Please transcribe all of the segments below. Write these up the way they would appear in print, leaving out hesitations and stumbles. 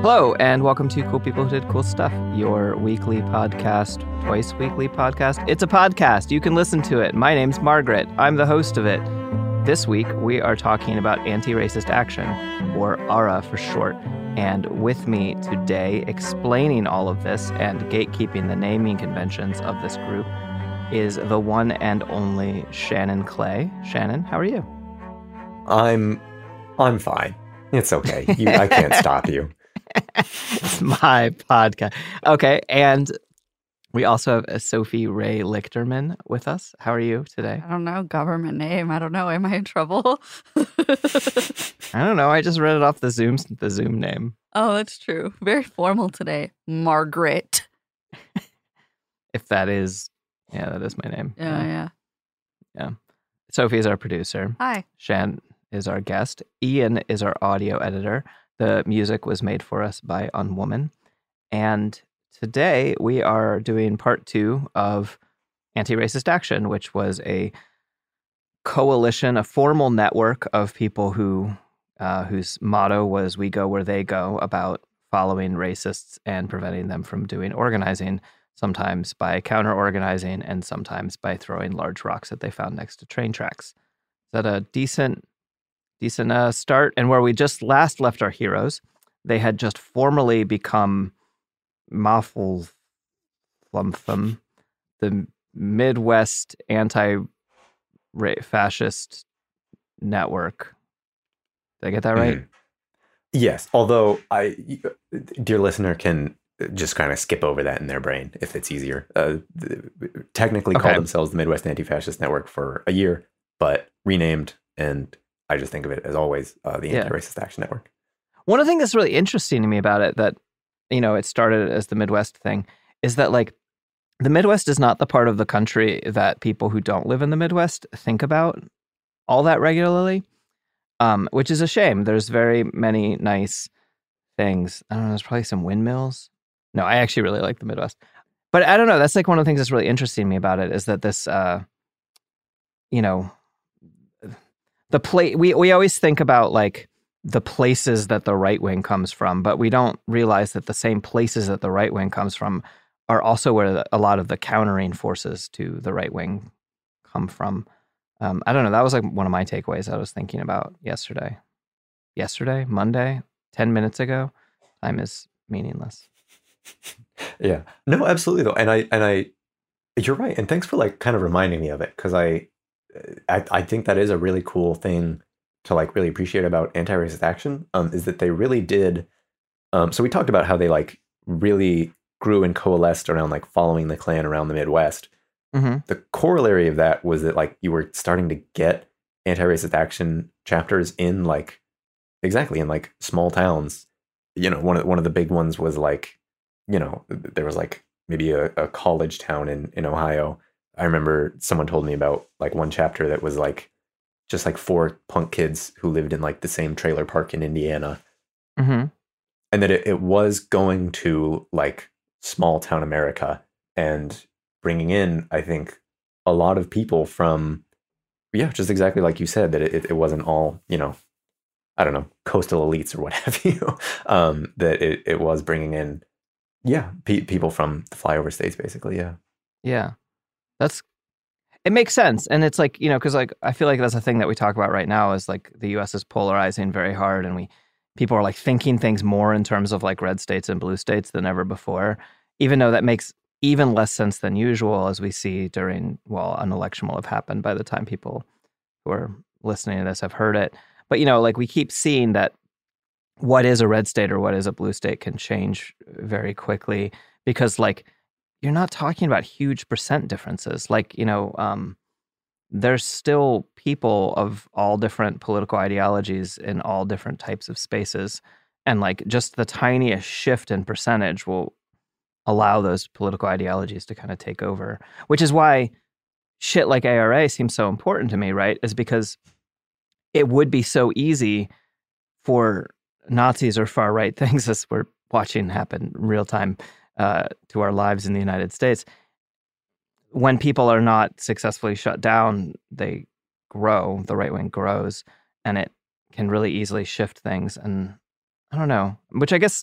Hello, and welcome to Cool People Who Did Cool Stuff, your weekly podcast, twice weekly podcast. It's a podcast. You can listen to it. My name's Margaret. I'm the host of it. This week, we are talking about Anti-Racist Action, or ARA for short. And with me today, explaining all of this and gatekeeping the naming conventions of this group, is the one and only Shannon Clay. Shannon, how are you? I'm fine. It's okay. I can't stop you. It's my podcast. Okay, and we also have Sophie Ray Lichterman with us. How are you today? I don't know. Government name. I don't know. Am I in trouble? I don't know. I just read it off the Zoom name. Oh, that's true. Very formal today. Margaret. If that is, yeah, that is my name. Yeah. Sophie is our producer. Hi. Shan is our guest. Ian is our audio editor. The music was made for us by Unwoman. And today, we are doing part two of Anti-Racist Action, which was a coalition, a formal network of people who whose motto was We Go Where They Go, about following racists and preventing them from doing organizing, sometimes by counter-organizing and sometimes by throwing large rocks that they found next to train tracks. Is that a decent start? And where we just last left our heroes, they had just formally become Mawfulfumfum, the Midwest Anti-Fascist Network. Did I get that right? Mm-hmm. Yes, although dear listener can just kind of skip over that in their brain if it's easier. Technically called themselves the Midwest Anti-Fascist Network for a year, but renamed, and I just think of it as always the Anti-Racist Action Network. One of the things that's really interesting to me about it, that it started as the Midwest thing, is that, like, the Midwest is not the part of the country that people who don't live in the Midwest think about all that regularly, which is a shame. There's very many nice things. I don't know, there's probably some windmills. No, I actually really like the Midwest. But I don't know, that's like one of the things that's really interesting to me about it, is that this, the place, we always think about, like, the places that the right wing comes from, but we don't realize that the same places that the right wing comes from are also where a lot of the countering forces to the right wing come from. I don't know. That was like one of my takeaways I was thinking about yesterday. Monday, 10 minutes ago. Time is meaningless. Yeah. No, absolutely though. And I, you're right. And thanks for like kind of reminding me of it. Cause I think that is a really cool thing to like really appreciate about Anti-Racist Action, is that they really did. So we talked about how they like really grew and coalesced around like following the Klan around the Midwest. Mm-hmm. The corollary of that was that like you were starting to get Anti-Racist Action chapters in like, exactly, in like small towns. One of the big ones was like, there was like maybe a college town in Ohio. I remember someone told me about like one chapter that was like, just like four punk kids who lived in like the same trailer park in Indiana, Mm-hmm. And that it was going to, like, small town America and bringing in, I think, a lot of people from, yeah, just exactly like you said, that it wasn't all, you know, I don't know, coastal elites or what have you, that it was bringing in, yeah, people from the flyover states, basically. Yeah. Yeah. It makes sense. And it's like, you know, because, like, I feel like that's a thing that we talk about right now is, like, the U.S. is polarizing very hard, and people are, like, thinking things more in terms of, like, red states and blue states than ever before, even though that makes even less sense than usual, as we see during, well, an election will have happened by the time people who are listening to this have heard it. But, you know, like, we keep seeing that what is a red state or what is a blue state can change very quickly, because, like, you're not talking about huge percent differences. Like, you know, there's still people of all different political ideologies in all different types of spaces. And, like, just the tiniest shift in percentage will allow those political ideologies to kind of take over, which is why shit like ARA seems so important to me, right? Is because it would be so easy for Nazis or far-right things, as we're watching happen in real time to our lives in the United States. When people are not successfully shut down, they grow, the right wing grows, and it can really easily shift things. And I don't know, which I guess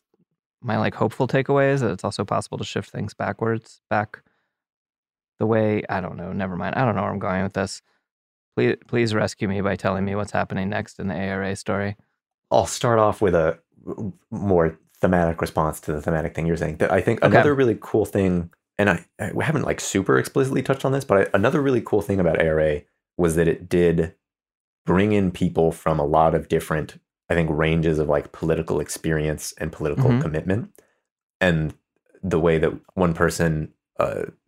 my, like, hopeful takeaway is that it's also possible to shift things backwards, back the way, I don't know, never mind. I don't know where I'm going with this. Please rescue me by telling me what's happening next in the ARA story. I'll start off with a more thematic response to the thematic thing you're saying. I think another really cool thing, and we haven't, like, super explicitly touched on this, but another really cool thing about ARA was that it did bring in people from a lot of different, I think, ranges of, like, political experience and political commitment. And the way that one person,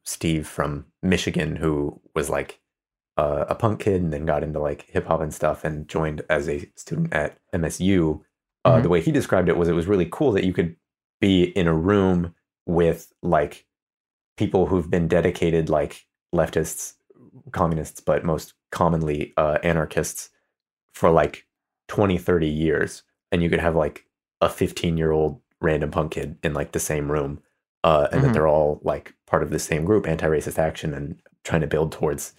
Steve from Michigan, who was, like, a punk kid and then got into, like, hip hop and stuff and joined as a student at MSU. The way he described it was really cool that you could be in a room with, like, people who've been dedicated, like, leftists, communists, but most commonly anarchists for, like, 20, 30 years. And you could have, like, a 15-year-old random punk kid in, like, the same room. And that they're all, like, part of the same group, Anti-Racist Action, and trying to build towards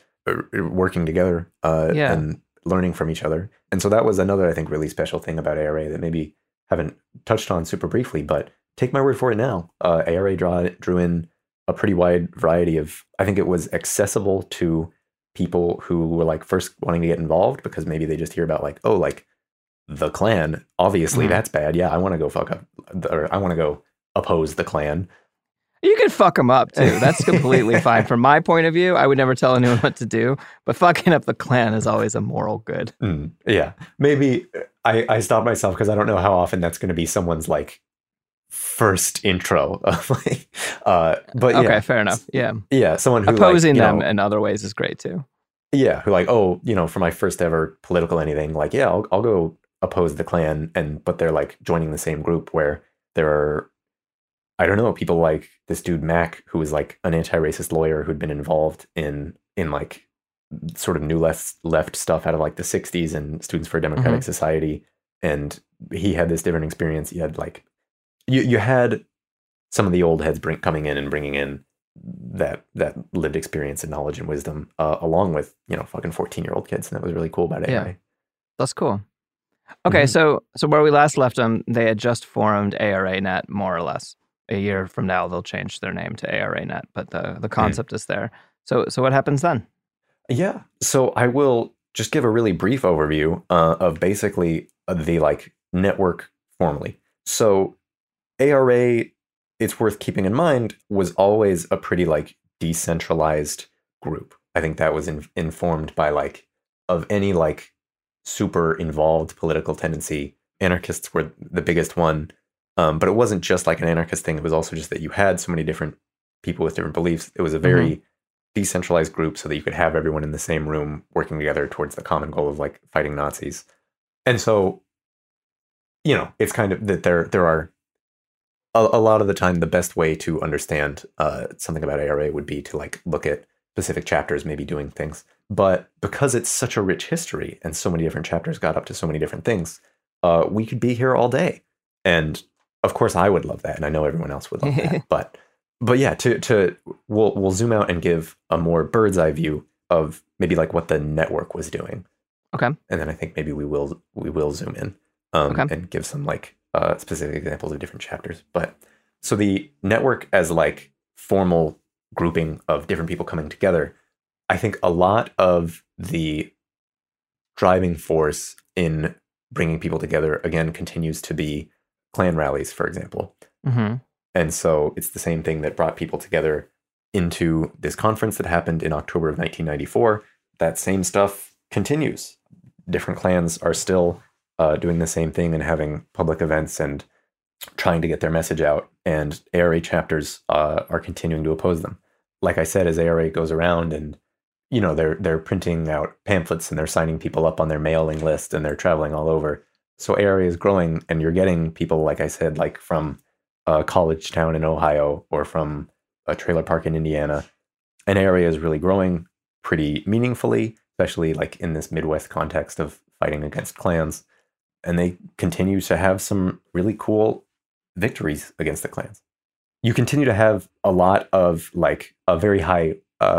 working together and learning from each other. And so that was another, I think, really special thing about ARA that maybe haven't touched on super briefly, but take my word for it now. ARA drew in a pretty wide variety of, I think it was accessible to people who were, like, first wanting to get involved because maybe they just hear about, like, oh, like, the Klan, obviously that's bad. Yeah, I want to go fuck up, or I want to go oppose the Klan. You can fuck them up, too. That's completely fine. From my point of view, I would never tell anyone what to do, but fucking up the Klan is always a moral good. Yeah. Maybe I stop myself because I don't know how often that's going to be someone's, like, first intro. Of, like, but yeah. Okay, fair enough. Yeah. Yeah, someone who, opposing, like, them, know, in other ways is great, too. Yeah, who, like, oh, you know, for my first ever political anything, like, yeah, I'll go oppose the Klan, but they're, like, joining the same group where there are, I don't know, people like this dude Mac, who was, like, an anti-racist lawyer who'd been involved in like, sort of new left stuff out of, like, the 60s and Students for a Democratic Society. And he had this different experience. He had, like, you had some of the old heads coming in and bringing in that lived experience and knowledge and wisdom, along with, you know, fucking 14-year-old kids. And that was really cool about it. Yeah, that's cool. Okay, so where we last left them, they had just formed ARANet, more or less. A year from now, they'll change their name to ARANet, but the concept is there. So what happens then? Yeah. So I will just give a really brief overview of basically the, like, network formally. So ARA, it's worth keeping in mind, was always a pretty, like, decentralized group. I think that was informed by, like, of any, like, super involved political tendency. Anarchists were the biggest one. But it wasn't just, like, an anarchist thing. It was also just that you had so many different people with different beliefs. It was a very decentralized group so that you could have everyone in the same room working together towards the common goal of, like, fighting Nazis. And so, you know, it's kind of that there are a lot of the time the best way to understand something about ARA would be to, like, look at specific chapters, maybe doing things. But because it's such a rich history and so many different chapters got up to so many different things, we could be here all day. And of course I would love that, and I know everyone else would love that. But yeah, we'll zoom out and give a more bird's eye view of maybe like what the network was doing. Okay. And then I think maybe we will zoom in and give some like specific examples of different chapters. But so the network as like formal grouping of different people coming together, I think a lot of the driving force in bringing people together again continues to be Klan rallies, for example. Mm-hmm. And so it's the same thing that brought people together into this conference that happened in October of 1994. That same stuff continues. Different clans are still doing the same thing and having public events and trying to get their message out. And ARA chapters are continuing to oppose them. Like I said, as ARA goes around and, you know, they're printing out pamphlets and they're signing people up on their mailing list and they're traveling all over. So ARA is growing, and you're getting people, like I said, like from a college town in Ohio or from a trailer park in Indiana. An area is really growing pretty meaningfully, especially like in this Midwest context of fighting against clans. And they continue to have some really cool victories against the clans. You continue to have a lot of like a very high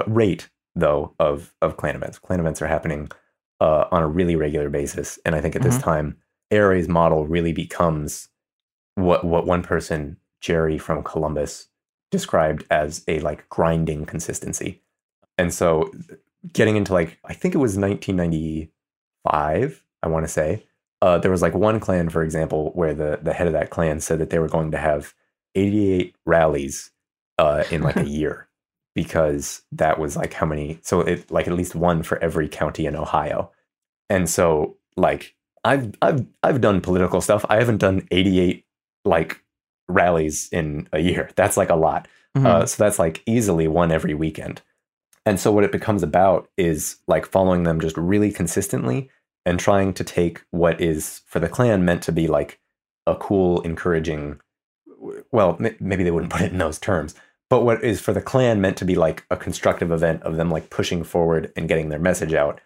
rate though of Klan events. Klan events are happening on a really regular basis. And I think at this time, ARA's model really becomes what one person, Jerry from Columbus, described as a like grinding consistency. And so getting into like, I think it was 1995, I want to say, there was like one clan, for example, where the head of that clan said that they were going to have 88 rallies in like a year, because that was like how many, so it like at least one for every county in Ohio. And so like, I've done political stuff. I haven't done 88 like rallies in a year. That's like a lot. So that's like easily one every weekend. And so what it becomes about is like following them just really consistently and trying to take what is for the Klan meant to be like a cool, encouraging, well, maybe they wouldn't put it in those terms, but what is for the Klan meant to be like a constructive event of them like pushing forward and getting their message out.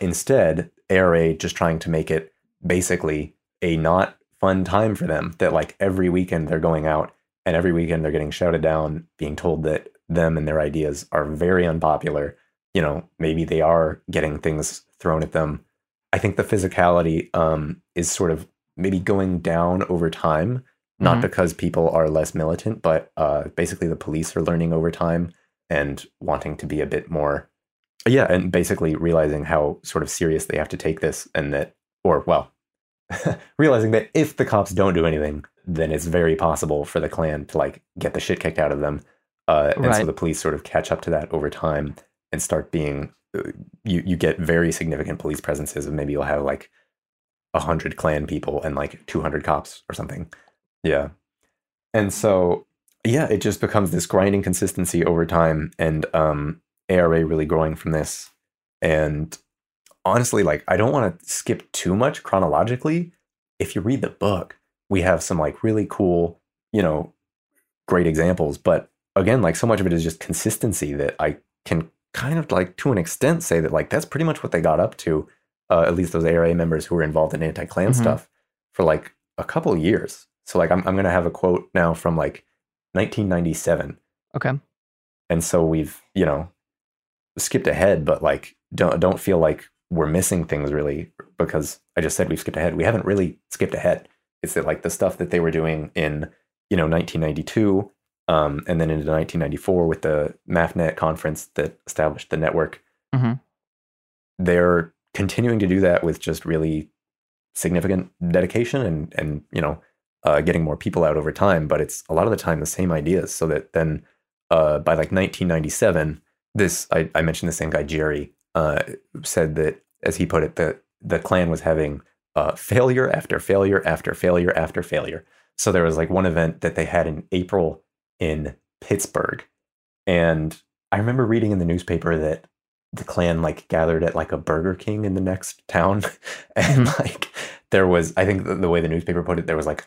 Instead, ARA just trying to make it basically a not fun time for them, that like every weekend they're going out and every weekend they're getting shouted down, being told that them and their ideas are very unpopular. You know, maybe they are getting things thrown at them. I think the physicality is sort of maybe going down over time, not because people are less militant, but basically the police are learning over time and wanting to be a bit more, and basically realizing how sort of serious they have to take this, and that, or well, realizing that if the cops don't do anything, then it's very possible for the Klan to like get the shit kicked out of them. And so the police sort of catch up to that over time and start being, you get very significant police presences, and maybe you'll have like 100 Klan people and like 200 cops or something. Yeah. And so, yeah, it just becomes this grinding consistency over time, and ARA really growing from this. And honestly, like, I don't want to skip too much chronologically. If you read the book, we have some like really cool, you know, great examples. But again, like so much of it is just consistency that I can kind of like to an extent say that like that's pretty much what they got up to, at least those ARA members who were involved in anti-Klan stuff for like a couple years. So like I'm going to have a quote now from like 1997. Okay. And so we've, you know, skipped ahead, but like don't feel like we're missing things really, because I just said we've skipped ahead. We haven't really skipped ahead. It's that like the stuff that they were doing in, you know, 1992 and then into 1994 with the MAFNet conference that established the network. They're continuing to do that with just really significant dedication and you know, getting more people out over time. But it's a lot of the time the same ideas. So that then by like 1997, this, I mentioned the same guy, Jerry, said that, as he put it, that the Klan was having failure after failure after failure after failure. So there was like one event that they had in April in Pittsburgh, and I remember reading in the newspaper that the Klan like gathered at like a Burger King in the next town, and like there was, I think the way the newspaper put it, there was like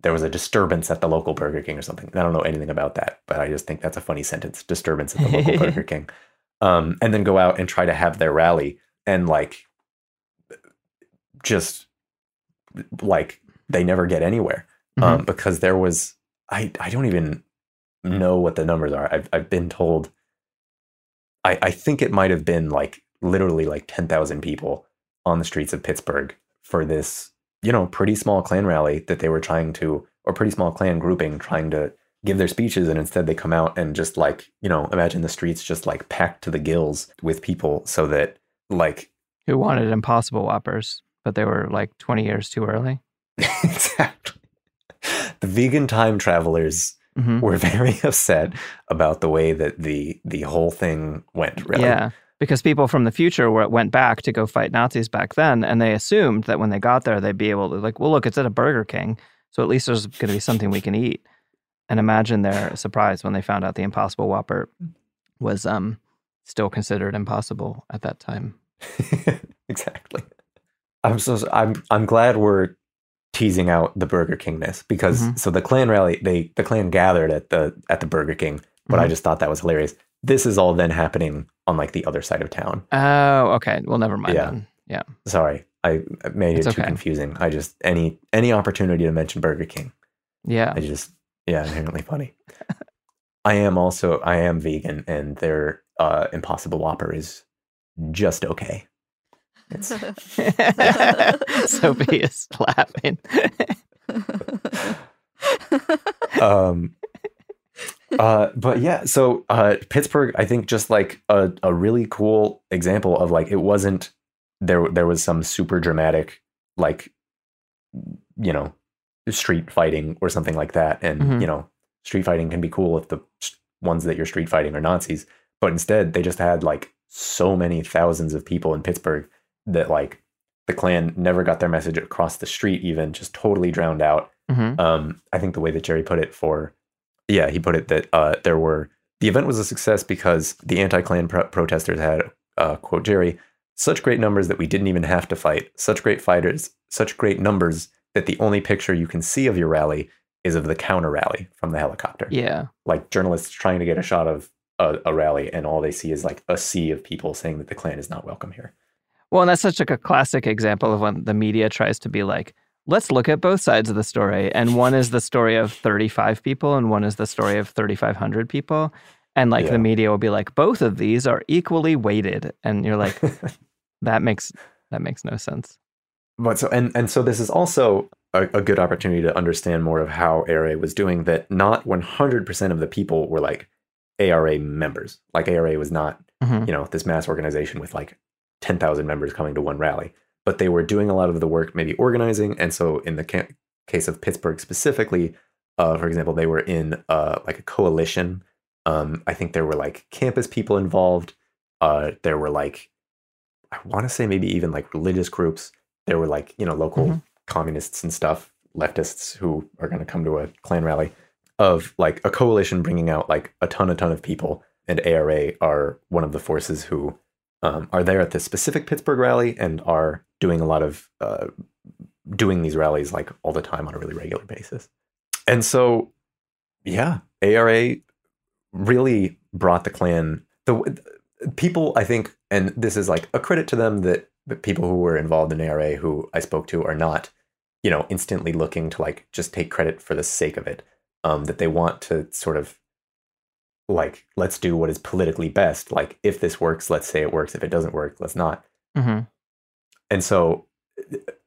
there was a disturbance at the local Burger King or something. I don't know anything about that, but I just think that's a funny sentence: disturbance at the local Burger King. And then go out and try to have their rally and like just like they never get anywhere. Because there was, I don't even know what the numbers are. I've been told, I think it might have been like literally like 10,000 people on the streets of Pittsburgh for this, you know, pretty small Klan rally that they were trying to, or pretty small Klan grouping trying to give their speeches. And instead they come out and just like, you know, imagine the streets just like packed to the gills with people so that like. Who wanted Impossible Whoppers, but they were like 20 years too early. Exactly. The vegan time travelers were very upset about the way that the whole thing went, really. Yeah, because people from the future went back to go fight Nazis back then, and they assumed that when they got there, they'd be able to, like, well, look, it's at a Burger King, so at least there's going to be something we can eat. And imagine their surprise when they found out the Impossible Whopper was still considered impossible at that time. Exactly. I'm glad we're teasing out the Burger King-ness because so the Klan rally, the Klan gathered at the Burger King, but I just thought that was hilarious. This is all then happening on like the other side of town. Oh, okay. Well, never mind. Yeah. Then. Yeah. Sorry, I made it too confusing. I just any opportunity to mention Burger King. Yeah. Inherently funny. I am vegan, and their Impossible Whopper is just okay. Sophie is laughing. But yeah, so Pittsburgh, I think, just like a really cool example of like, it wasn't there was some super dramatic, like, you know, street fighting or something like that. And you know, street fighting can be cool if the ones that you're street fighting are Nazis, but instead they just had like so many thousands of people in Pittsburgh that like the Klan never got their message across the street, even just totally drowned out. I think the way that Jerry put it he put it that the event was a success because the anti-Klan protesters had, quote Jerry, such great numbers that we didn't even have to fight, such great fighters, such great numbers that the only picture you can see of your rally is of the counter rally from the helicopter. Yeah. Like journalists trying to get a shot of a rally and all they see is like a sea of people saying that the Klan is not welcome here. Well, and that's such like a classic example of when the media tries to be like, let's look at both sides of the story. And one is the story of 35 people and one is the story of 3,500 people. And like the media will be like, both of these are equally weighted. And you're like, that makes no sense. But so and so this is also a good opportunity to understand more of how ARA was doing that. Not 100% of the people were like ARA members. Like ARA was not, you know, this mass organization with like 10,000 members coming to one rally, but they were doing a lot of the work, maybe organizing. And so in the case of Pittsburgh specifically, for example, they were in like a coalition. I think there were like campus people involved. There were like, I want to say maybe even like religious groups. There were like, you know, local communists and stuff, leftists who are going to come to a Klan rally, of like a coalition bringing out like a ton of people. And ARA are one of the forces who are there at this specific Pittsburgh rally and are doing a lot of doing these rallies like all the time on a really regular basis. And so, yeah, ARA really brought the Klan. The people, I think, and this is like a credit to them, that the people who were involved in ARA who I spoke to are not, you know, instantly looking to like just take credit for the sake of it. That they want to sort of like, let's do what is politically best. Like, if this works, let's say it works. If it doesn't work, let's not. And so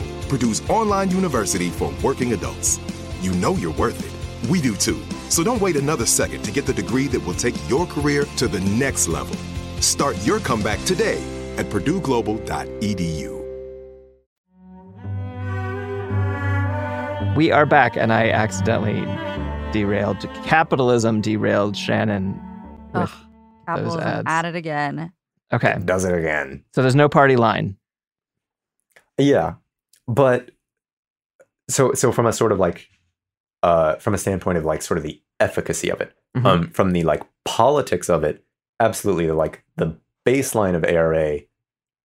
Purdue's online university for working adults. You know you're worth it. We do too. So don't wait another second to get the degree that will take your career to the next level. Start your comeback today at PurdueGlobal.edu. We are back, and I accidentally derailed. Capitalism derailed Shannon with those ads. At it again. Okay. It does it again. So there's no party line. Yeah. But so from a sort of like, from a standpoint of like sort of the efficacy of it, mm-hmm. From the like politics of it, absolutely, like the baseline of ARA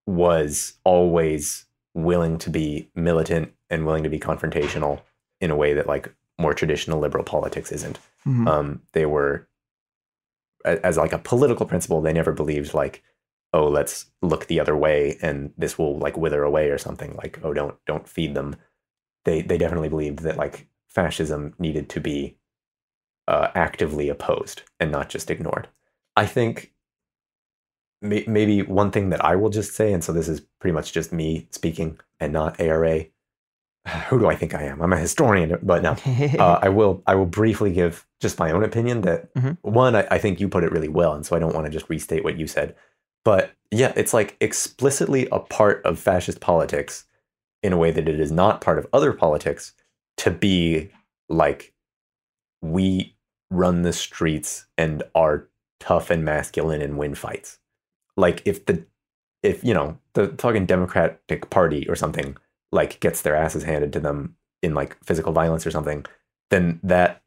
was always willing to be militant and willing to be confrontational in a way that like more traditional liberal politics isn't. Mm-hmm. They were, as like a political principle, they never believed like, oh, let's look the other way and this will like wither away or something, like, oh, don't feed them. They definitely believed that like fascism needed to be actively opposed and not just ignored. I think maybe one thing that I will just say, and so this is pretty much just me speaking and not ARA. Who do I think I am? I'm a historian, but no. I will briefly give just my own opinion that, mm-hmm. one, I think you put it really well, and so I don't want to just restate what you said. But yeah, it's like explicitly a part of fascist politics in a way that it is not part of other politics to be like, we run the streets and are tough and masculine and win fights. Like if you know, the fucking Democratic Party or something like gets their asses handed to them in like physical violence or something, then that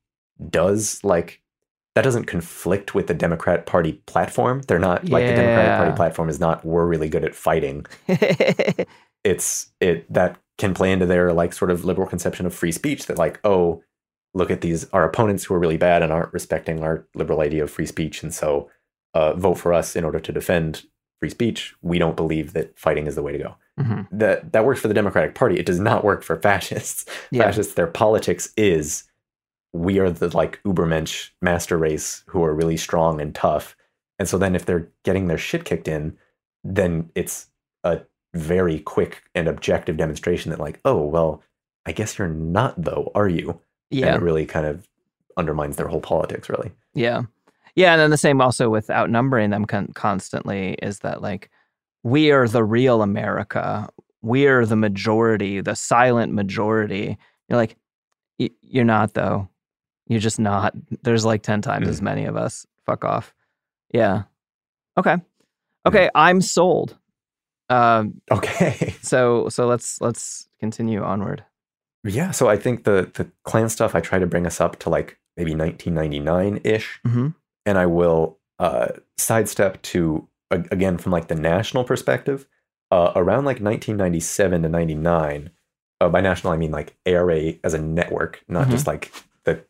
doesn't conflict with the Democrat Party platform. They're not like the Democratic Party platform is not, we're really good at fighting. That can play into their like sort of liberal conception of free speech that like, oh, look at these, our opponents who are really bad and aren't respecting our liberal idea of free speech. And so vote for us in order to defend free speech. We don't believe that fighting is the way to go. Mm-hmm. That works for the Democratic Party. It does not work for fascists. Yeah. Fascists, their politics is, we are the like Ubermensch master race who are really strong and tough. And so then if they're getting their shit kicked in, then it's a very quick and objective demonstration that like, oh, well, I guess you're not though, are you? Yeah. And it really kind of undermines their whole politics, really. Yeah. Yeah. And then the same also with outnumbering them constantly is that like, we are the real America. We are the majority, the silent majority. You're like, you're not though. You're just not. There's like 10 times as many of us. Fuck off. Yeah. Okay. I'm sold. Okay. So let's continue onward. Yeah. So I think the Klan stuff, I try to bring us up to like maybe 1999-ish. Mm-hmm. And I will sidestep to, again, from like the national perspective, around like 1997 to 99, by national, I mean like ARA as a network, not just like the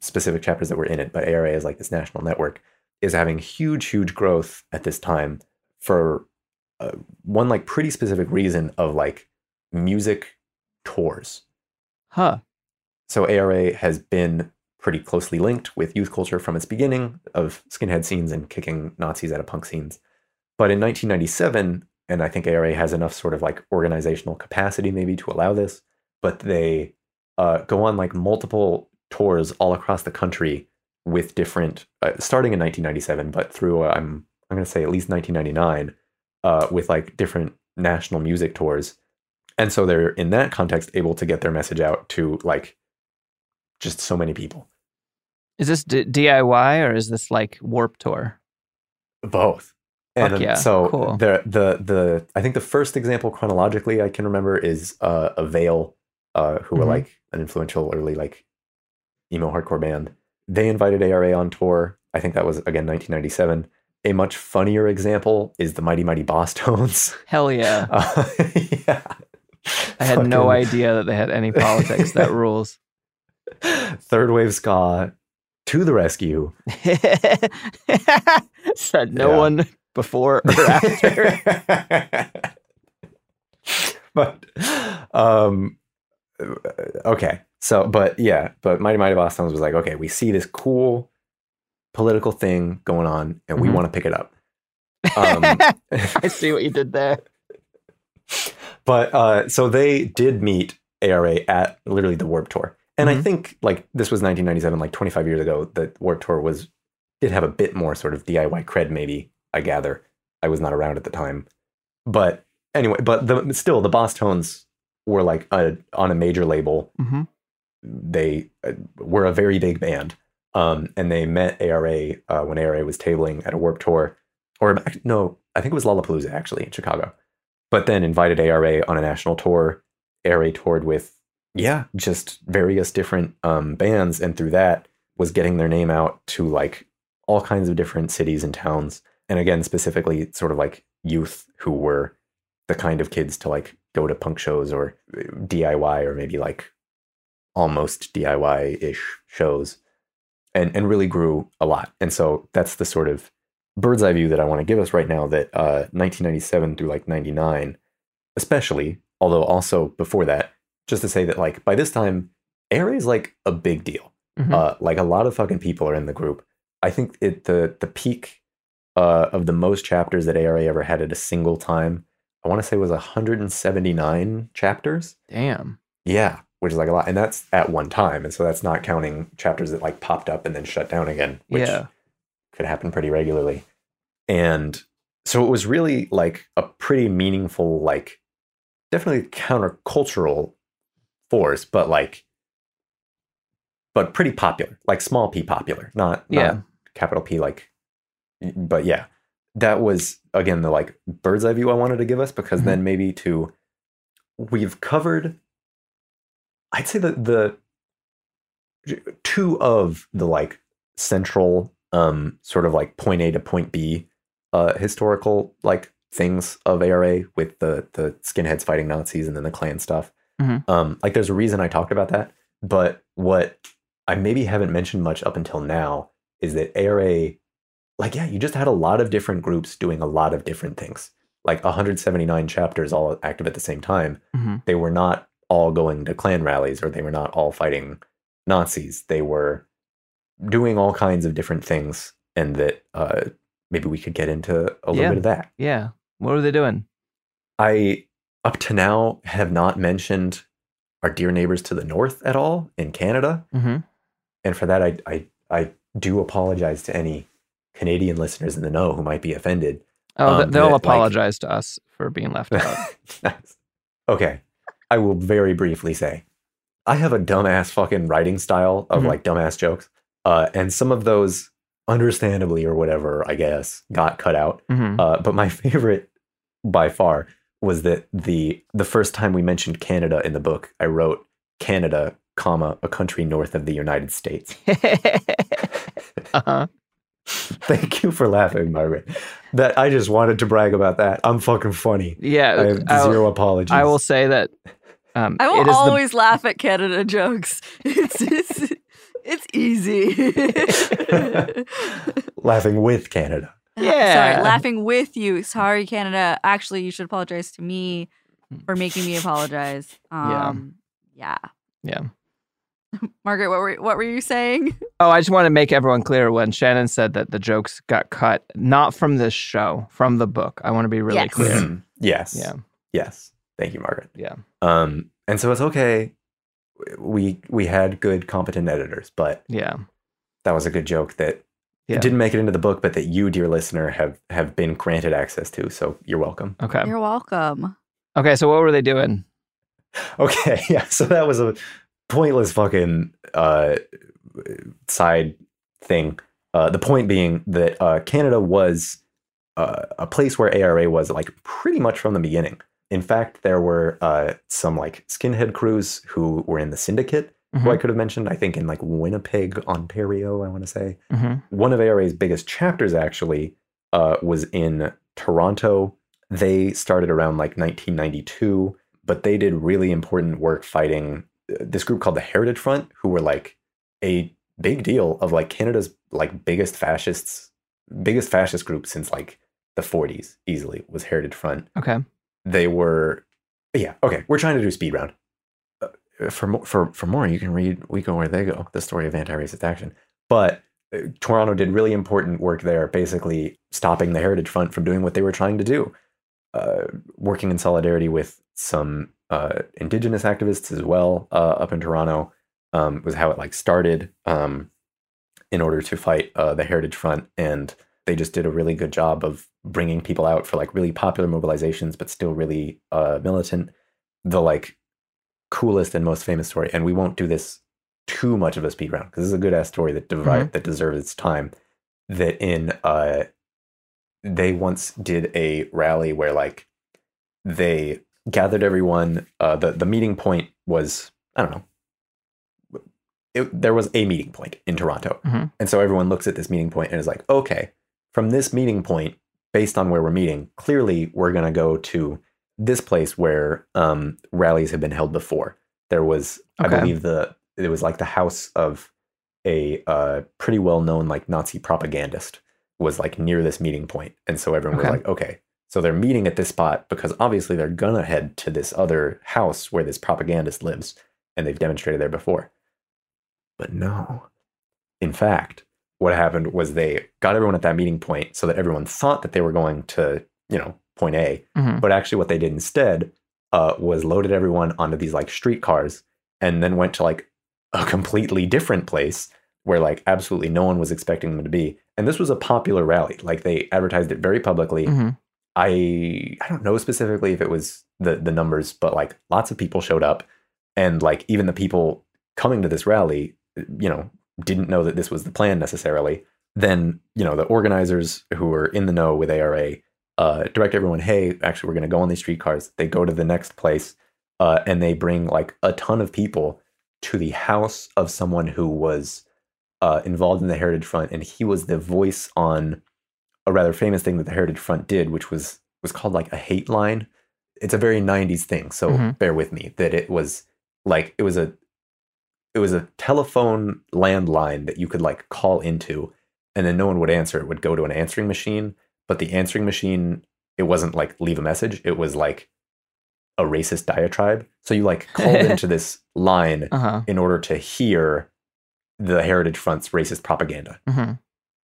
specific chapters that were in it, but ARA as like this national network is having huge, huge growth at this time for one like pretty specific reason of like music tours. Huh. So ARA has been pretty closely linked with youth culture from its beginning of skinhead scenes and kicking Nazis out of punk scenes. But in 1997, and I think ARA has enough sort of like organizational capacity maybe to allow this, but they go on like multiple tours all across the country with different, starting in 1997, but through, I'm going to say at least 1999, with like different national music tours. And so they're in that context able to get their message out to like just so many people. Is this DIY or is this like Warped Tour? Both. And yeah, so cool. the I think the first example chronologically I can remember is Avail, who were like an influential early like emo hardcore band. They invited ARA on tour. I think that was again 1997. A much funnier example is the Mighty Mighty Bosstones. Hell yeah. Yeah. I had no idea that they had any politics. That rules. Third wave ska to the rescue. Said no one before or after. But okay. So, but Mighty Mighty Bosstones was like, okay, we see this cool political thing going on and we want to pick it up. I see what you did there. But so they did meet ARA at literally the Warped Tour. And I think like this was 1997, like 25 years ago, the Warped Tour did have a bit more sort of DIY cred, maybe, I gather. I was not around at the time. But anyway, but still the Bosstones were like on a major label. They were a very big band. And they met ARA when ARA was tabling at a Warped Tour. Or no, I think it was Lollapalooza actually in Chicago. But then invited ARA on a national tour. ARA toured with, just various different bands. And through that was getting their name out to like all kinds of different cities and towns. And again, specifically sort of like youth who were the kind of kids to like go to punk shows or DIY or maybe like almost DIY-ish shows and really grew a lot. And so that's the sort of bird's eye view that I want to give us right now, that 1997 through like 99 especially, although also before that, just to say that like by this time ARA is like a big deal. Like a lot of fucking people are in the group. I think the peak of the most chapters that ARA ever had at a single time, I want to say was 179 chapters. Damn. Yeah, which is like a lot, and that's at one time, and so that's not counting chapters that like popped up and then shut down again, which could happen pretty regularly. And so it was really like a pretty meaningful, like definitely countercultural force, but like, but pretty popular, like small p popular, not capital P, like, but yeah, that was again, the like bird's eye view I wanted to give us, because then maybe we've covered, I'd say that the two of the like central, sort of like point A to point B historical like things of ARA with the skinheads fighting Nazis and then the Klan stuff. Like there's a reason I talked about that, but what I maybe haven't mentioned much up until now is that ARA, like, you just had a lot of different groups doing a lot of different things, like 179 chapters all active at the same time. They were not all going to Klan rallies, or they were not all fighting Nazis. They were doing all kinds of different things, and that maybe we could get into a little bit of that. Yeah. What were they doing? I, up to now, have not mentioned our dear neighbors to the north at all in Canada. And for that, I do apologize to any Canadian listeners in the know who might be offended. Oh, they'll apologize to us for being left out. Nice. Okay. I will very briefly say, I have a dumbass fucking writing style of like dumbass jokes. And some of those, understandably or whatever, I guess, got cut out. But my favorite by far was that the first time we mentioned Canada in the book, I wrote Canada, comma, a country north of the United States. Thank you for laughing, Margaret. That I just wanted to brag about that. I'm fucking funny. Yeah. I have zero apologies. I will say that I will always laugh at Canada jokes. It's easy. Laughing with Canada. Yeah. Sorry, laughing with you. Sorry, Canada. Actually, you should apologize to me for making me apologize. Yeah. Margaret, what were you saying? Oh, I just want to make everyone clear, when Shannon said that the jokes got cut, not from this show, from the book. I want to be really clear. Yes. Yeah. Yes. Thank you, Margaret. Yeah. And so it's okay. We had good, competent editors, but that was a good joke that didn't make it into the book, but that you, dear listener, have been granted access to. So you're welcome. Okay. You're welcome. Okay. So what were they doing? Okay. Yeah. So that was a pointless fucking side thing. The point being that Canada was a place where ARA was like pretty much from the beginning. In fact, there were some like skinhead crews who were in the Syndicate, mm-hmm. who I could have mentioned, I think in like Winnipeg, Ontario, I want to say. Mm-hmm. One of ARA's biggest chapters actually was in Toronto. They started around like 1992, but they did really important work fighting this group called the Heritage Front, who were like a big deal of like Canada's like biggest fascist group since like the 40s easily was Heritage Front. Okay. They were, yeah, okay, we're trying to do speed round. For more, you can read We Go Where They Go, the story of anti-racist action. But Toronto did really important work there, basically stopping the Heritage Front from doing what they were trying to do, working in solidarity with some Indigenous activists as well up in Toronto, was how it like started in order to fight the Heritage Front. And they just did a really good job of bringing people out for like really popular mobilizations, but still really militant. The like coolest and most famous story, and we won't do this too much of a speed round because this is a good ass story that that deserves its time. That in they once did a rally where like they gathered everyone. The meeting point was, I don't know. There was a meeting point in Toronto, mm-hmm. and so everyone looks at this meeting point and is like, okay, from this meeting point, based on where we're meeting, clearly we're gonna go to this place where rallies have been held before. There was, okay, I believe it was like the house of a pretty well-known like Nazi propagandist was like near this meeting point. And so everyone was like, okay, so they're meeting at this spot because obviously they're gonna head to this other house where this propagandist lives and they've demonstrated there before. But no, in fact, what happened was they got everyone at that meeting point so that everyone thought that they were going to, you know, point A. Mm-hmm. But actually what they did instead was loaded everyone onto these like streetcars and then went to like a completely different place where like absolutely no one was expecting them to be. And this was a popular rally. Like they advertised it very publicly. Mm-hmm. I don't know specifically if it was the numbers, but like lots of people showed up, and like even the people coming to this rally, you know, didn't know that this was the plan necessarily. Then, you know, the organizers who were in the know with ARA direct everyone, hey, actually, we're going to go on these streetcars. They go to the next place and they bring like a ton of people to the house of someone who was involved in the Heritage Front. And he was the voice on a rather famous thing that the Heritage Front did, which was called like a hate line. It's a very 90s thing. So bear with me that it was like, it was a telephone landline that you could like call into, and then no one would answer. It would go to an answering machine, but the answering machine, it wasn't like leave a message. It was like a racist diatribe. So you like called into this line in order to hear the Heritage Front's racist propaganda. Mm-hmm.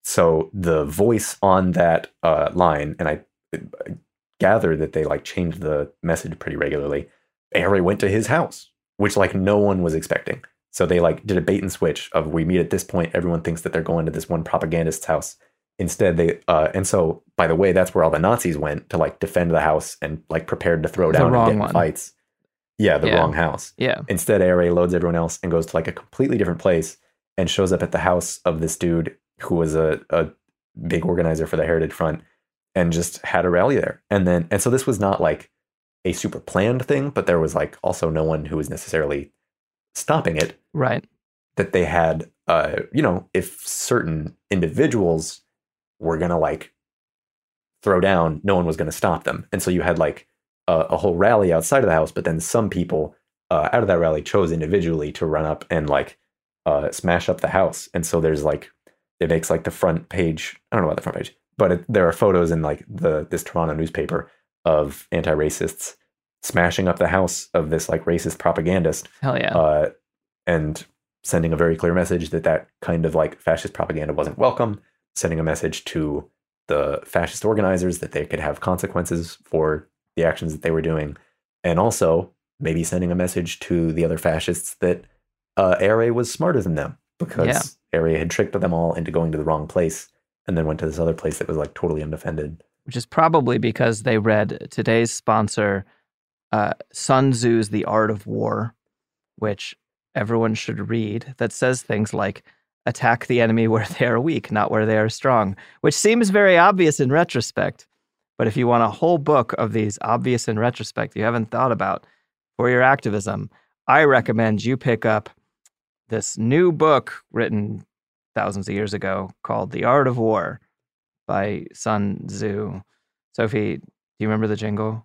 So the voice on that line, and I gather that they like changed the message pretty regularly. ARA went to his house, which like no one was expecting. So they like did a bait and switch of, we meet at this point, everyone thinks that they're going to this one propagandist's house. Instead, they and so, by the way, that's where all the Nazis went to like defend the house and like prepared to throw down and get in fights. Yeah, the wrong house. Yeah. Instead, ARA loads everyone else and goes to like a completely different place and shows up at the house of this dude who was a big organizer for the Heritage Front, and just had a rally there. And so this was not like a super planned thing, but there was like also no one who was necessarily stopping it, right? That they had, you know, if certain individuals were gonna like throw down, no one was gonna stop them. And so you had like a whole rally outside of the house, but then some people out of that rally chose individually to run up and like smash up the house. And so there's like, it makes like the front page. I don't know about the front page, but there are photos in like this Toronto newspaper of anti-racists smashing up the house of this like racist propagandist. Hell yeah. And sending a very clear message that kind of like fascist propaganda wasn't welcome, sending a message to the fascist organizers that they could have consequences for the actions that they were doing, and also maybe sending a message to the other fascists that ARA was smarter than them, because ARA had tricked them all into going to the wrong place and then went to this other place that was like totally undefended. Which is probably because they read today's sponsor, Sun Tzu's The Art of War, which everyone should read, that says things like, attack the enemy where they are weak, not where they are strong, which seems very obvious in retrospect. But if you want a whole book of these obvious in retrospect you haven't thought about for your activism, I recommend you pick up this new book written thousands of years ago called The Art of War by Sun Tzu. Sophie, do you remember the jingle?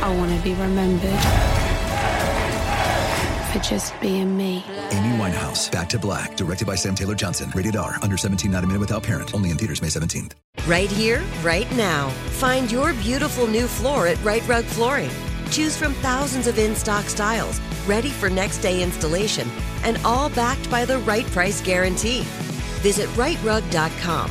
I want to be remembered for just being me. Amy Winehouse, Back to Black, directed by Sam Taylor Johnson. Rated R, under 17, not a minute without parent. Only in theaters May 17th. Right here, right now. Find your beautiful new floor at Right Rug Flooring. Choose from thousands of in-stock styles, ready for next day installation, and all backed by the right price guarantee. Visit rightrug.com.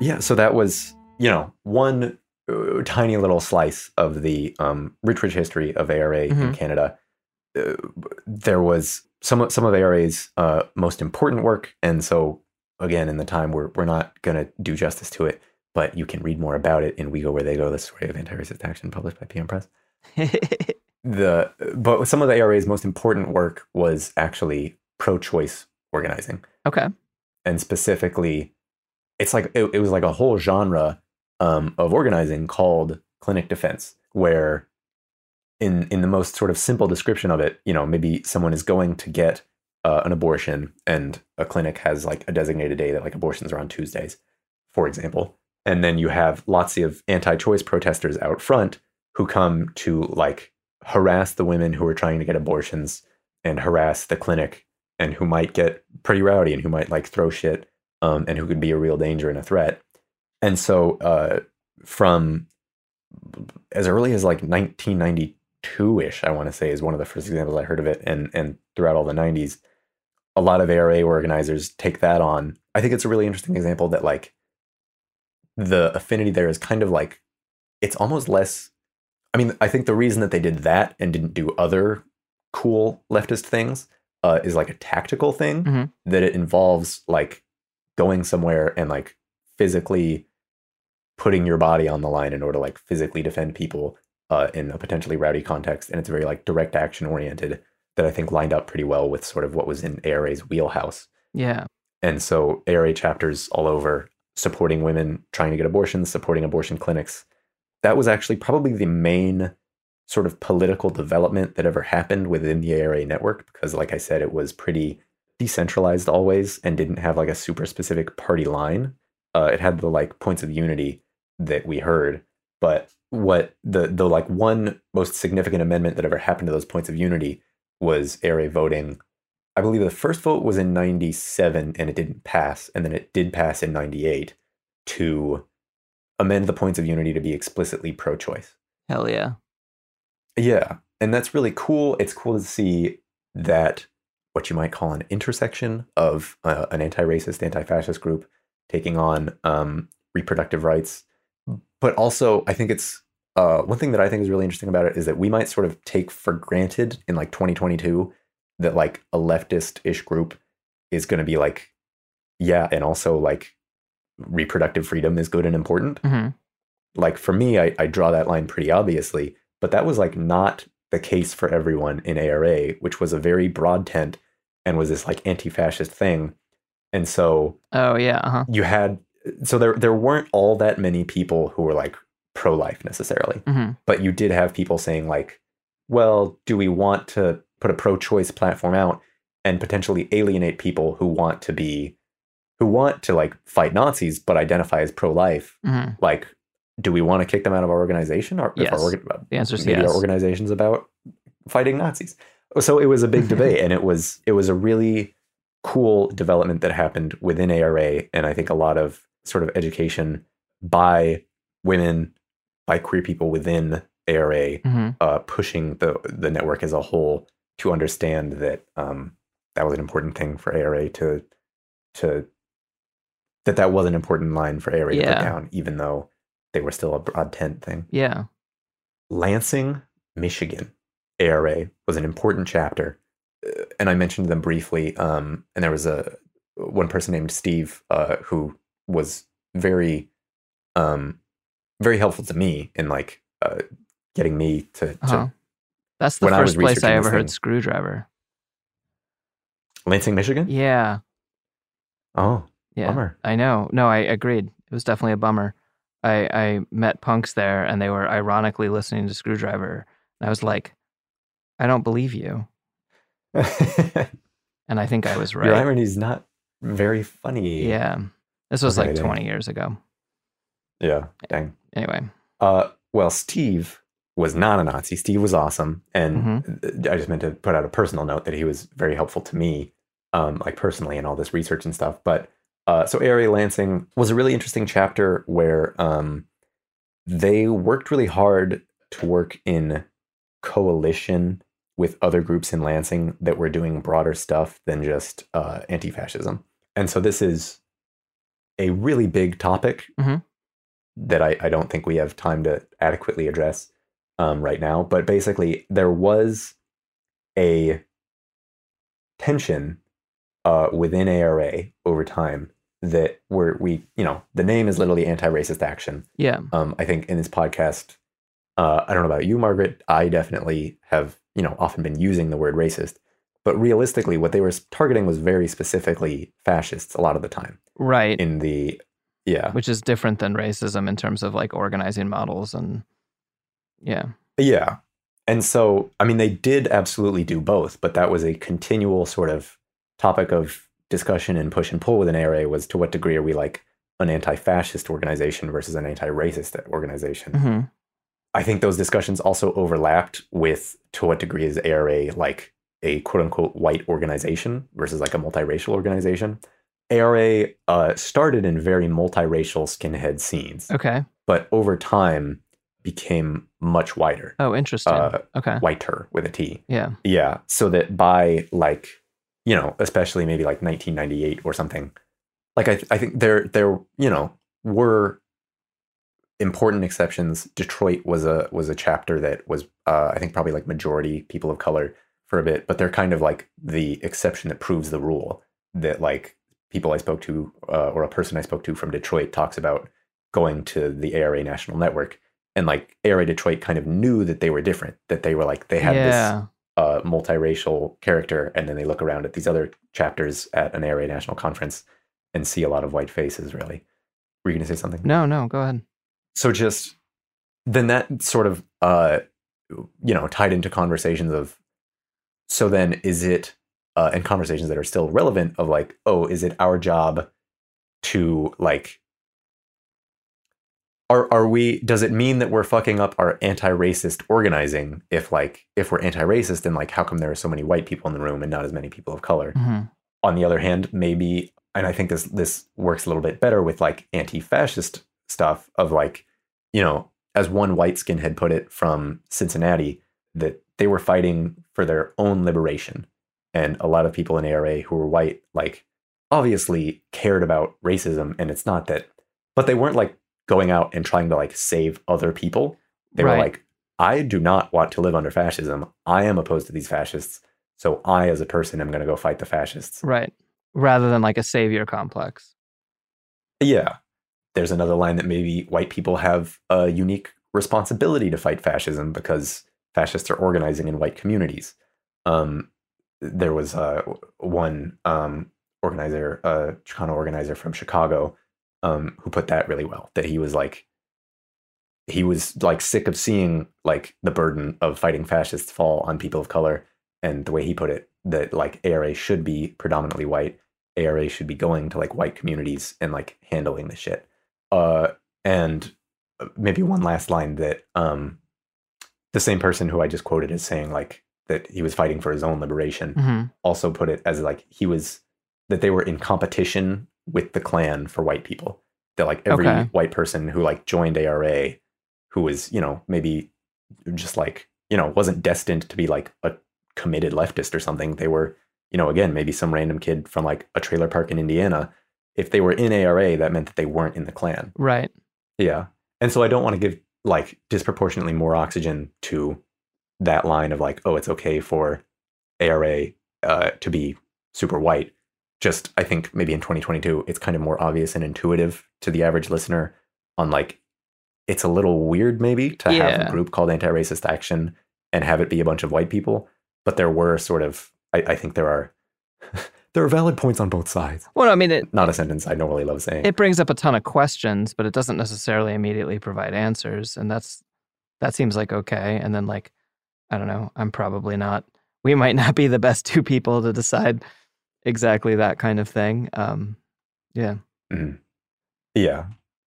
Yeah, so that was, you know, one tiny little slice of the rich history of ARA in Canada. There was some of ARA's most important work, and so again, in the time we're not going to do justice to it, but you can read more about it in We Go Where They Go: The Story of Anti-Racist Action, published by PM Press. But some of the ARA's most important work was actually pro-choice organizing. Okay, and specifically. It's like it was like a whole genre of organizing called clinic defense, where in the most sort of simple description of it, you know, maybe someone is going to get an abortion and a clinic has like a designated day that like abortions are on Tuesdays, for example. And then you have lots of anti-choice protesters out front who come to like harass the women who are trying to get abortions and harass the clinic and who might get pretty rowdy and who might like throw shit. And who could be a real danger and a threat. And so from as early as like 1992-ish, I want to say, is one of the first examples I heard of it. And throughout all the 90s, a lot of ARA organizers take that on. I think it's a really interesting example that like the affinity there is kind of like, it's almost less. I mean, I think the reason that they did that and didn't do other cool leftist things is like a tactical thing that it involves like going somewhere and like physically putting your body on the line in order to like physically defend people in a potentially rowdy context. And it's very like direct action oriented that I think lined up pretty well with sort of what was in ARA's wheelhouse. Yeah. And so ARA chapters all over supporting women trying to get abortions, supporting abortion clinics. That was actually probably the main sort of political development that ever happened within the ARA network, because like I said, it was pretty decentralized always and didn't have like a super specific party line. It had the like points of unity that we heard, but what the like one most significant amendment that ever happened to those points of unity was ARA voting. I believe the first vote was in 97 and it didn't pass. And then it did pass in 98 to amend the points of unity to be explicitly pro-choice. Hell yeah. Yeah. And that's really cool. It's cool to see that what you might call an intersection of an anti-racist, anti-fascist group taking on reproductive rights. But also, I think it's one thing that I think is really interesting about it is that we might sort of take for granted in like 2022 that like a leftist-ish group is going to be like, yeah, and also like reproductive freedom is good and important. Mm-hmm. Like for me, I draw that line pretty obviously, but that was like not the case for everyone in ARA, which was a very broad tent and was this like anti-fascist thing. And so you had, so there weren't all that many people who were like pro-life necessarily, mm-hmm. but you did have people saying like, well, do we want to put a pro-choice platform out and potentially alienate people who want to be, who want to like fight Nazis, but identify as pro-life? Mm-hmm. Like, do we want to kick them out of our organization? Or yes. The answer is yes. Our organization's about fighting Nazis. So it was a big debate, and it was a really cool development that happened within ARA, and I think a lot of sort of education by women, by queer people within ARA, mm-hmm. Pushing the network as a whole to understand that that was an important thing for ARA to that was an important line for ARA to put down, even though they were still a broad tent thing. Yeah. Lansing, Michigan, ARA was an important chapter. And I mentioned them briefly. And there was one person named Steve who was very, very helpful to me in like getting me to That's the first place I ever heard Screwdriver. Lansing, Michigan? Yeah. Oh, yeah. Bummer. I know. No, I agreed. It was definitely a bummer. I met punks there, and they were ironically listening to Screwdriver. And I was like, I don't believe you. And I think I was right. Your irony is not very funny. Yeah. This was like 20 years ago. Yeah. Dang. Anyway. Well, Steve was not a Nazi. Steve was awesome. And mm-hmm. I just meant to put out a personal note that he was very helpful to me, like personally, in all this research and stuff. But so ARA Lansing was a really interesting chapter where they worked really hard to work in coalition with other groups in Lansing that were doing broader stuff than just anti-fascism. And so this is a really big topic mm-hmm. that I don't think we have time to adequately address right now. But basically, there was a tension within ARA over time that the name is literally Anti-Racist Action. Yeah. I think in this podcast, I don't know about you, Margaret, I definitely have, often been using the word racist, but realistically what they were targeting was very specifically fascists a lot of the time. Right. Which is different than racism in terms of like organizing models and yeah. Yeah. And so, I mean, they did absolutely do both, but that was a continual sort of topic of discussion and push and pull within ARA was to what degree are we like an anti-fascist organization versus an anti-racist organization. Mm-hmm. I think those discussions also overlapped with to what degree is ARA like a quote unquote white organization versus like a multiracial organization. ARA started in very multiracial skinhead scenes. Okay. But over time became much wider. Oh, interesting. Okay. Whiter with a T. Yeah. Yeah. So that by like, especially maybe like 1998 or something. Like I think there were important exceptions. Detroit was a chapter that was I think probably like majority people of color for a bit, but they're kind of like the exception that proves the rule. That like people I spoke to or a person I spoke to from Detroit talks about going to the ARA National Network, and like ARA Detroit kind of knew that they were different. That they were like they had this multiracial character, and then they look around at these other chapters at an ARA national conference and see a lot of white faces, really. Were you going to say something? No, go ahead. So just, then that sort of, tied into conversations of, so then is it, and conversations that are still relevant of like, oh, is it our job to like, Are we, does it mean that we're fucking up our anti-racist organizing if we're anti-racist, then like how come there are so many white people in the room and not as many people of color? Mm-hmm. On the other hand, maybe, and I think this works a little bit better with like anti-fascist stuff of like, you know, as one white skinhead put it from Cincinnati, that they were fighting for their own liberation. And a lot of people in ARA who were white, like, obviously cared about racism. And it's not that, but they weren't like going out and trying to like save other people. They were like, I do not want to live under fascism. I am opposed to these fascists. So I, as a person, am going to go fight the fascists. Right. Rather than like a savior complex. Yeah. There's another line that maybe white people have a unique responsibility to fight fascism because fascists are organizing in white communities. There was one organizer, a Chicano organizer from Chicago, who put that really well, that he was sick of seeing like the burden of fighting fascists fall on people of color. And the way he put it, that like ARA should be predominantly white. ARA should be going to like white communities and like handling the shit. And maybe one last line that the same person who I just quoted as saying like that he was fighting for his own liberation also put it as like that they were in competition with the Klan for white people. That like every white person who like joined ARA, who was, you know, maybe just like, you know, wasn't destined to be like a committed leftist or something. They were, you know, again, maybe some random kid from like a trailer park in Indiana. If they were in ARA, that meant that they weren't in the Klan. Right. Yeah. And so I don't want to give like disproportionately more oxygen to that line of like, oh, it's okay for ARA to be super white. Just, I think maybe in 2022, it's kind of more obvious and intuitive to the average listener on like, it's a little weird maybe to have a group called Anti-Racist Action and have it be a bunch of white people. But there were sort of, I think there are valid points on both sides. Well, I mean, not a sentence I normally love saying. It brings up a ton of questions, but it doesn't necessarily immediately provide answers. And that seems like okay. And then like, I don't know, we might not be the best two people to decide exactly that kind of thing. Yeah.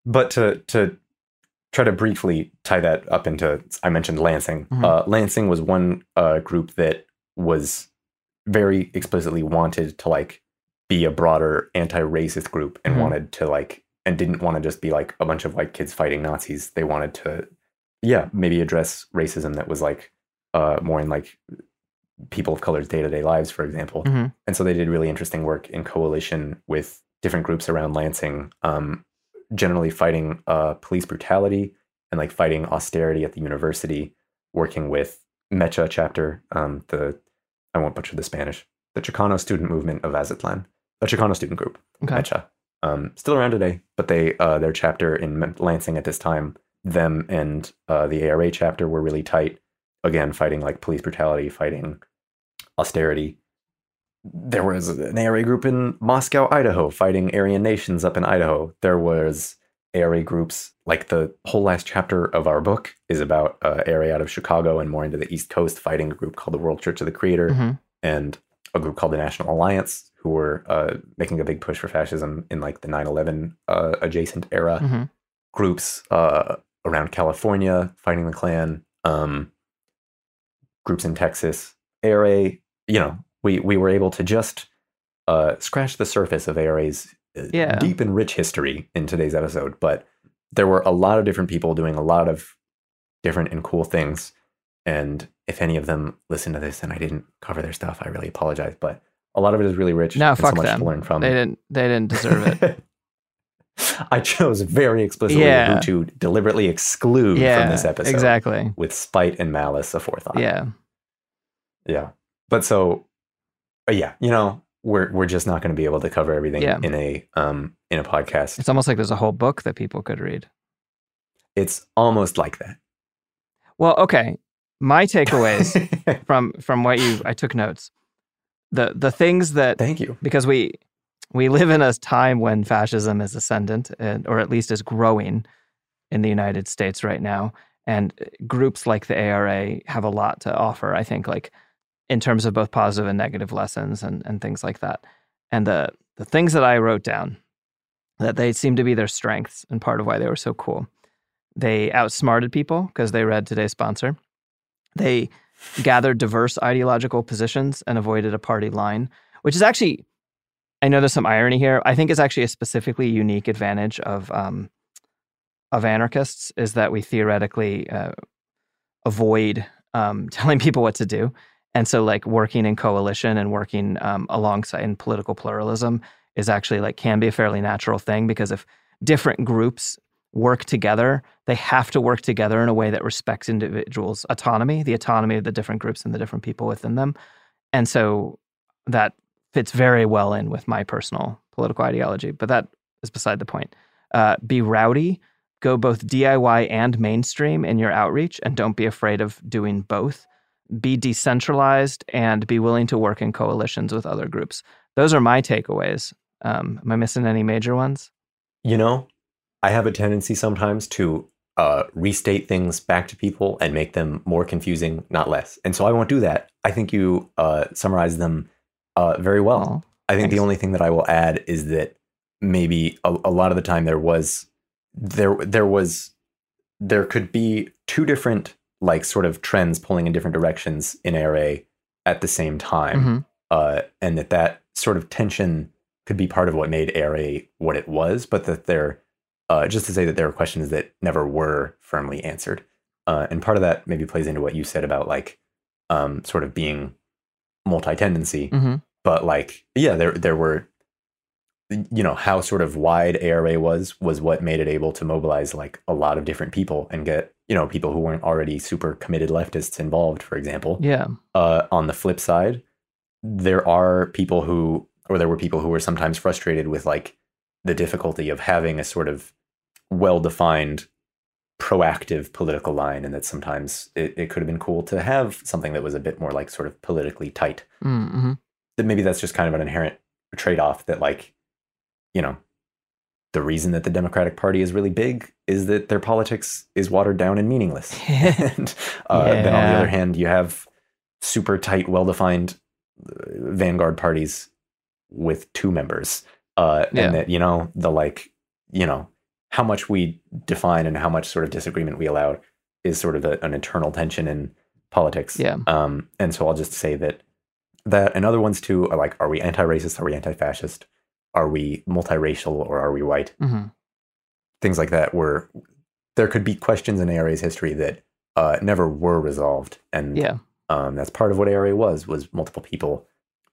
But to try to briefly tie that up into, I mentioned Lansing. Lansing was one group that was very explicitly wanted to like be a broader anti-racist group and wanted to like, and didn't want to just be like a bunch of white kids fighting Nazis. They wanted to, maybe address racism that was like more in like people of color's day-to-day lives, for example. And so they did really interesting work in coalition with different groups around Lansing, generally fighting police brutality and like fighting austerity at the university, working with Mecha chapter, I won't butcher the Spanish, the Chicano student movement of Aztlán, a Chicano student group, Mecha, still around today, but they their chapter in Lansing at this time, them and the ARA chapter were really tight, again, fighting like police brutality, fighting austerity. There was an ARA group in Moscow, Idaho, fighting Aryan Nations up in Idaho. There was ARA groups, like the whole last chapter of our book is about ARA out of Chicago and more into the East Coast, fighting a group called the World Church of the Creator and a group called the National Alliance, who were making a big push for fascism in like the 9/11 adjacent era. Groups around California, fighting the Klan, groups in Texas, ARA, you know, we were able to just scratch the surface of ARA's deep and rich history in today's episode. But there were a lot of different people doing a lot of different and cool things. And if any of them listen to this and I didn't cover their stuff, I really apologize. But a lot of it is really rich. No, fuck so much them. To learn from. They didn't deserve it. I chose very explicitly who to deliberately exclude from this episode. Exactly. With spite and malice aforethought. Yeah. But so, you know, we're just not going to be able to cover everything in a podcast. It's almost like there's a whole book that people could read. It's almost like that. Well, okay. My takeaways from what I took notes. The things that... Thank you. Because we live in a time when fascism is ascendant, or at least is growing in the United States right now. And groups like the ARA have a lot to offer, I think, like in terms of both positive and negative lessons and things like that. And the things that I wrote down, that they seem to be their strengths and part of why they were so cool. They outsmarted people because they read today's sponsor. They gathered diverse ideological positions and avoided a party line, which is actually... I know there's some irony here. I think it's actually a specifically unique advantage of of anarchists is that we theoretically avoid telling people what to do. And so like working in coalition and working alongside in political pluralism is actually like can be a fairly natural thing, because if different groups work together, they have to work together in a way that respects individuals' autonomy, the autonomy of the different groups and the different people within them. And so that fits very well in with my personal political ideology, but that is beside the point. Be rowdy, go both DIY and mainstream in your outreach, and don't be afraid of doing both. Be decentralized and be willing to work in coalitions with other groups. Those are my takeaways. Am I missing any major ones? You know, I have a tendency sometimes to restate things back to people and make them more confusing, not less. And so I won't do that. I think you summarized them very well. I think the only thing that I will add is that maybe a lot of the time there could be two different like sort of trends pulling in different directions in ARA at the same time. Mm-hmm. And that sort of tension could be part of what made ARA what it was, but that there, just to say that there are questions that never were firmly answered. And part of that maybe plays into what you said about like sort of being multi-tendency, mm-hmm. but like, yeah, there were, you know, how sort of wide ARA was what made it able to mobilize like a lot of different people and get, you know, people who weren't already super committed leftists involved, for example. Yeah. On the flip side, there were people who were sometimes frustrated with like the difficulty of having a sort of well-defined proactive political line, and that sometimes it could have been cool to have something that was a bit more like sort of politically tight. Mm-hmm. That maybe that's just kind of an inherent trade-off that like, you know, the reason that the Democratic Party is really big is that their politics is watered down and meaningless. And then on the other hand, you have super tight, well-defined vanguard parties with two members. And that, you know, the like, you know, how much we define and how much sort of disagreement we allow is sort of an internal tension in politics. Yeah. And so I'll just say that and other ones too are like, are we anti-racist? Are we anti-fascist? Are we multiracial or are we white? Mm-hmm. Things like that were, there could be questions in ARA's history that never were resolved. And that's part of what ARA was multiple people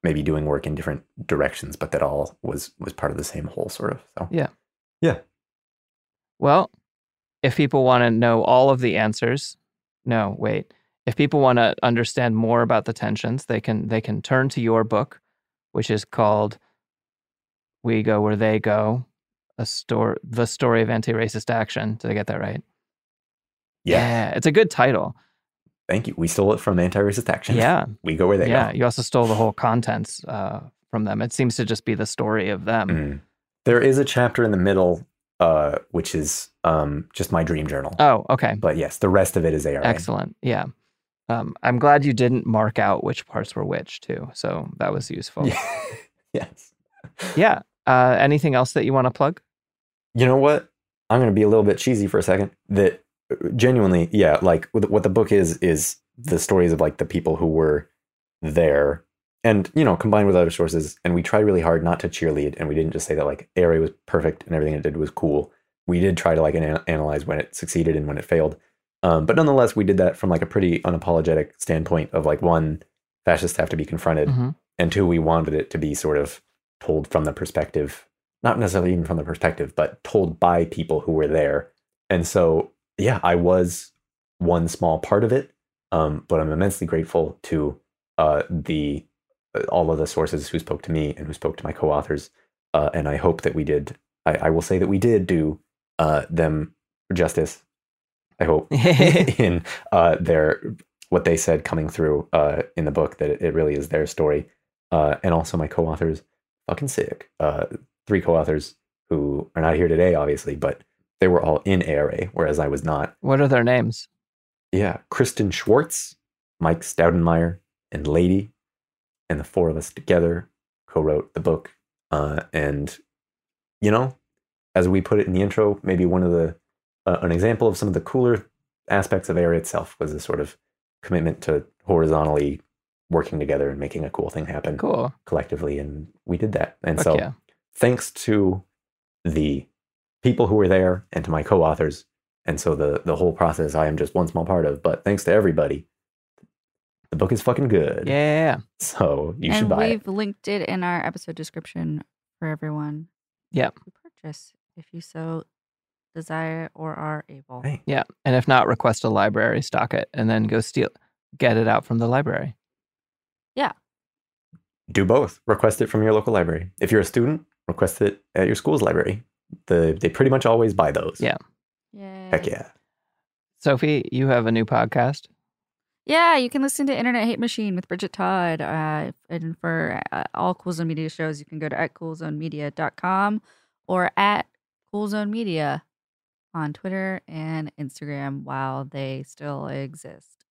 maybe doing work in different directions, but that all was part of the same whole sort of. So Yeah. Well, if people want to know all of the answers, if people want to understand more about the tensions, they can turn to your book, which is called We Go Where They Go: The Story of Anti-Racist Action. Did I get that right? Yeah, it's a good title. Thank you. We stole it from Anti-Racist Action. Yeah. We Go Where They Go. Yeah, you also stole the whole contents from them. It seems to just be the story of them. Mm. There is a chapter in the middle, which is just my dream journal. Oh, okay. But yes, the rest of it is ARA. Excellent, yeah. I'm glad you didn't mark out which parts were which, too. So that was useful. Yeah. Yes. Yeah. Anything else that you want to plug? You know what? I'm going to be a little bit cheesy for a second. That genuinely, yeah, like what the book is the stories of like the people who were there and, you know, combined with other sources. And we try really hard not to cheerlead. And we didn't just say that like ARA was perfect and everything it did was cool. We did try to like analyze when it succeeded and when it failed. But nonetheless, we did that from like a pretty unapologetic standpoint of like, one, fascists have to be confronted. Mm-hmm. And two, we wanted it to be sort of told from the perspective, not necessarily even from the perspective, but told by people who were there. And so, yeah, I was one small part of it, but I'm immensely grateful to all of the sources who spoke to me and who spoke to my co-authors. And I hope that we did. I will say that we did do them justice, I hope, in what they said coming through in the book, that it really is their story. And also my co-authors. Fucking sick. Three co-authors who are not here today, obviously, but they were all in ARA, whereas I was not. What are their names? Yeah, Kristen Schwartz, Mike Staudenmeyer, and Lady, and the four of us together co-wrote the book. And you know, as we put it in the intro, maybe one of the an example of some of the cooler aspects of ARA itself was a sort of commitment to horizontally working together and making a cool thing happen collectively. And we did that. And thanks to the people who were there and to my co-authors And so the whole process I am just one small part of, but thanks to everybody, the book is fucking good. Yeah. So you should buy it. And we've linked it in our episode description for everyone. Yeah. To purchase if you so desire or are able. Hey. Yeah. And if not, request a library, stock it, and then go get it out from the library. Yeah. Do both. Request it from your local library. If you're a student, request it at your school's library. They pretty much always buy those. Yeah. Yay. Heck yeah. Sophie, you have a new podcast. Yeah, you can listen to Internet Hate Machine with Bridget Todd. And for all CoolZone Media shows, you can go to @CoolZoneMedia.com or @CoolZoneMedia on Twitter and Instagram while they still exist.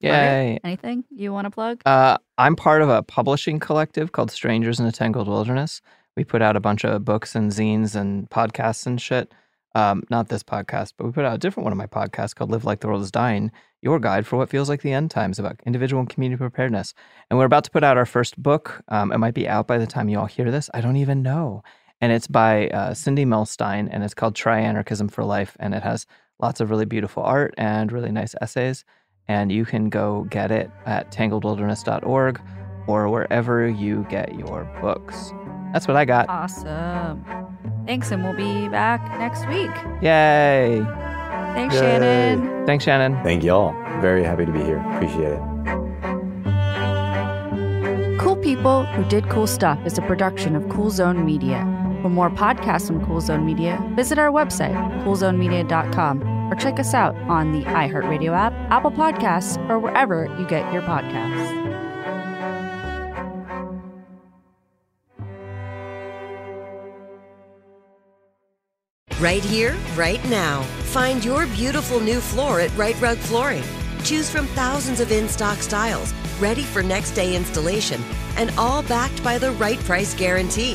Yay. Anything you want to plug? I'm part of a publishing collective called Strangers in a Tangled Wilderness. We put out a bunch of books and zines and podcasts and shit. Not this podcast, but we put out a different one of my podcasts called Live Like the World is Dying, your guide for what feels like the end times about individual and community preparedness. And we're about to put out our first book. It might be out by the time you all hear this. I don't even know. And it's by Cindy Melstein, and it's called Tri-Anarchism for Life. And it has lots of really beautiful art and really nice essays. And you can go get it at tangledwilderness.org or wherever you get your books. That's what I got. Awesome. Thanks, and we'll be back next week. Yay. Thanks, Yay. Shannon. Thanks, Shannon. Thank y'all. Very happy to be here. Appreciate it. Cool People Who Did Cool Stuff is a production of CoolZone Media. For more podcasts from CoolZone Media, visit our website, coolzonemedia.com. Or check us out on the iHeartRadio app, Apple Podcasts, or wherever you get your podcasts. Right here, right now. Find your beautiful new floor at Right Rug Flooring. Choose from thousands of in-stock styles, ready for next day installation, and all backed by the right price guarantee.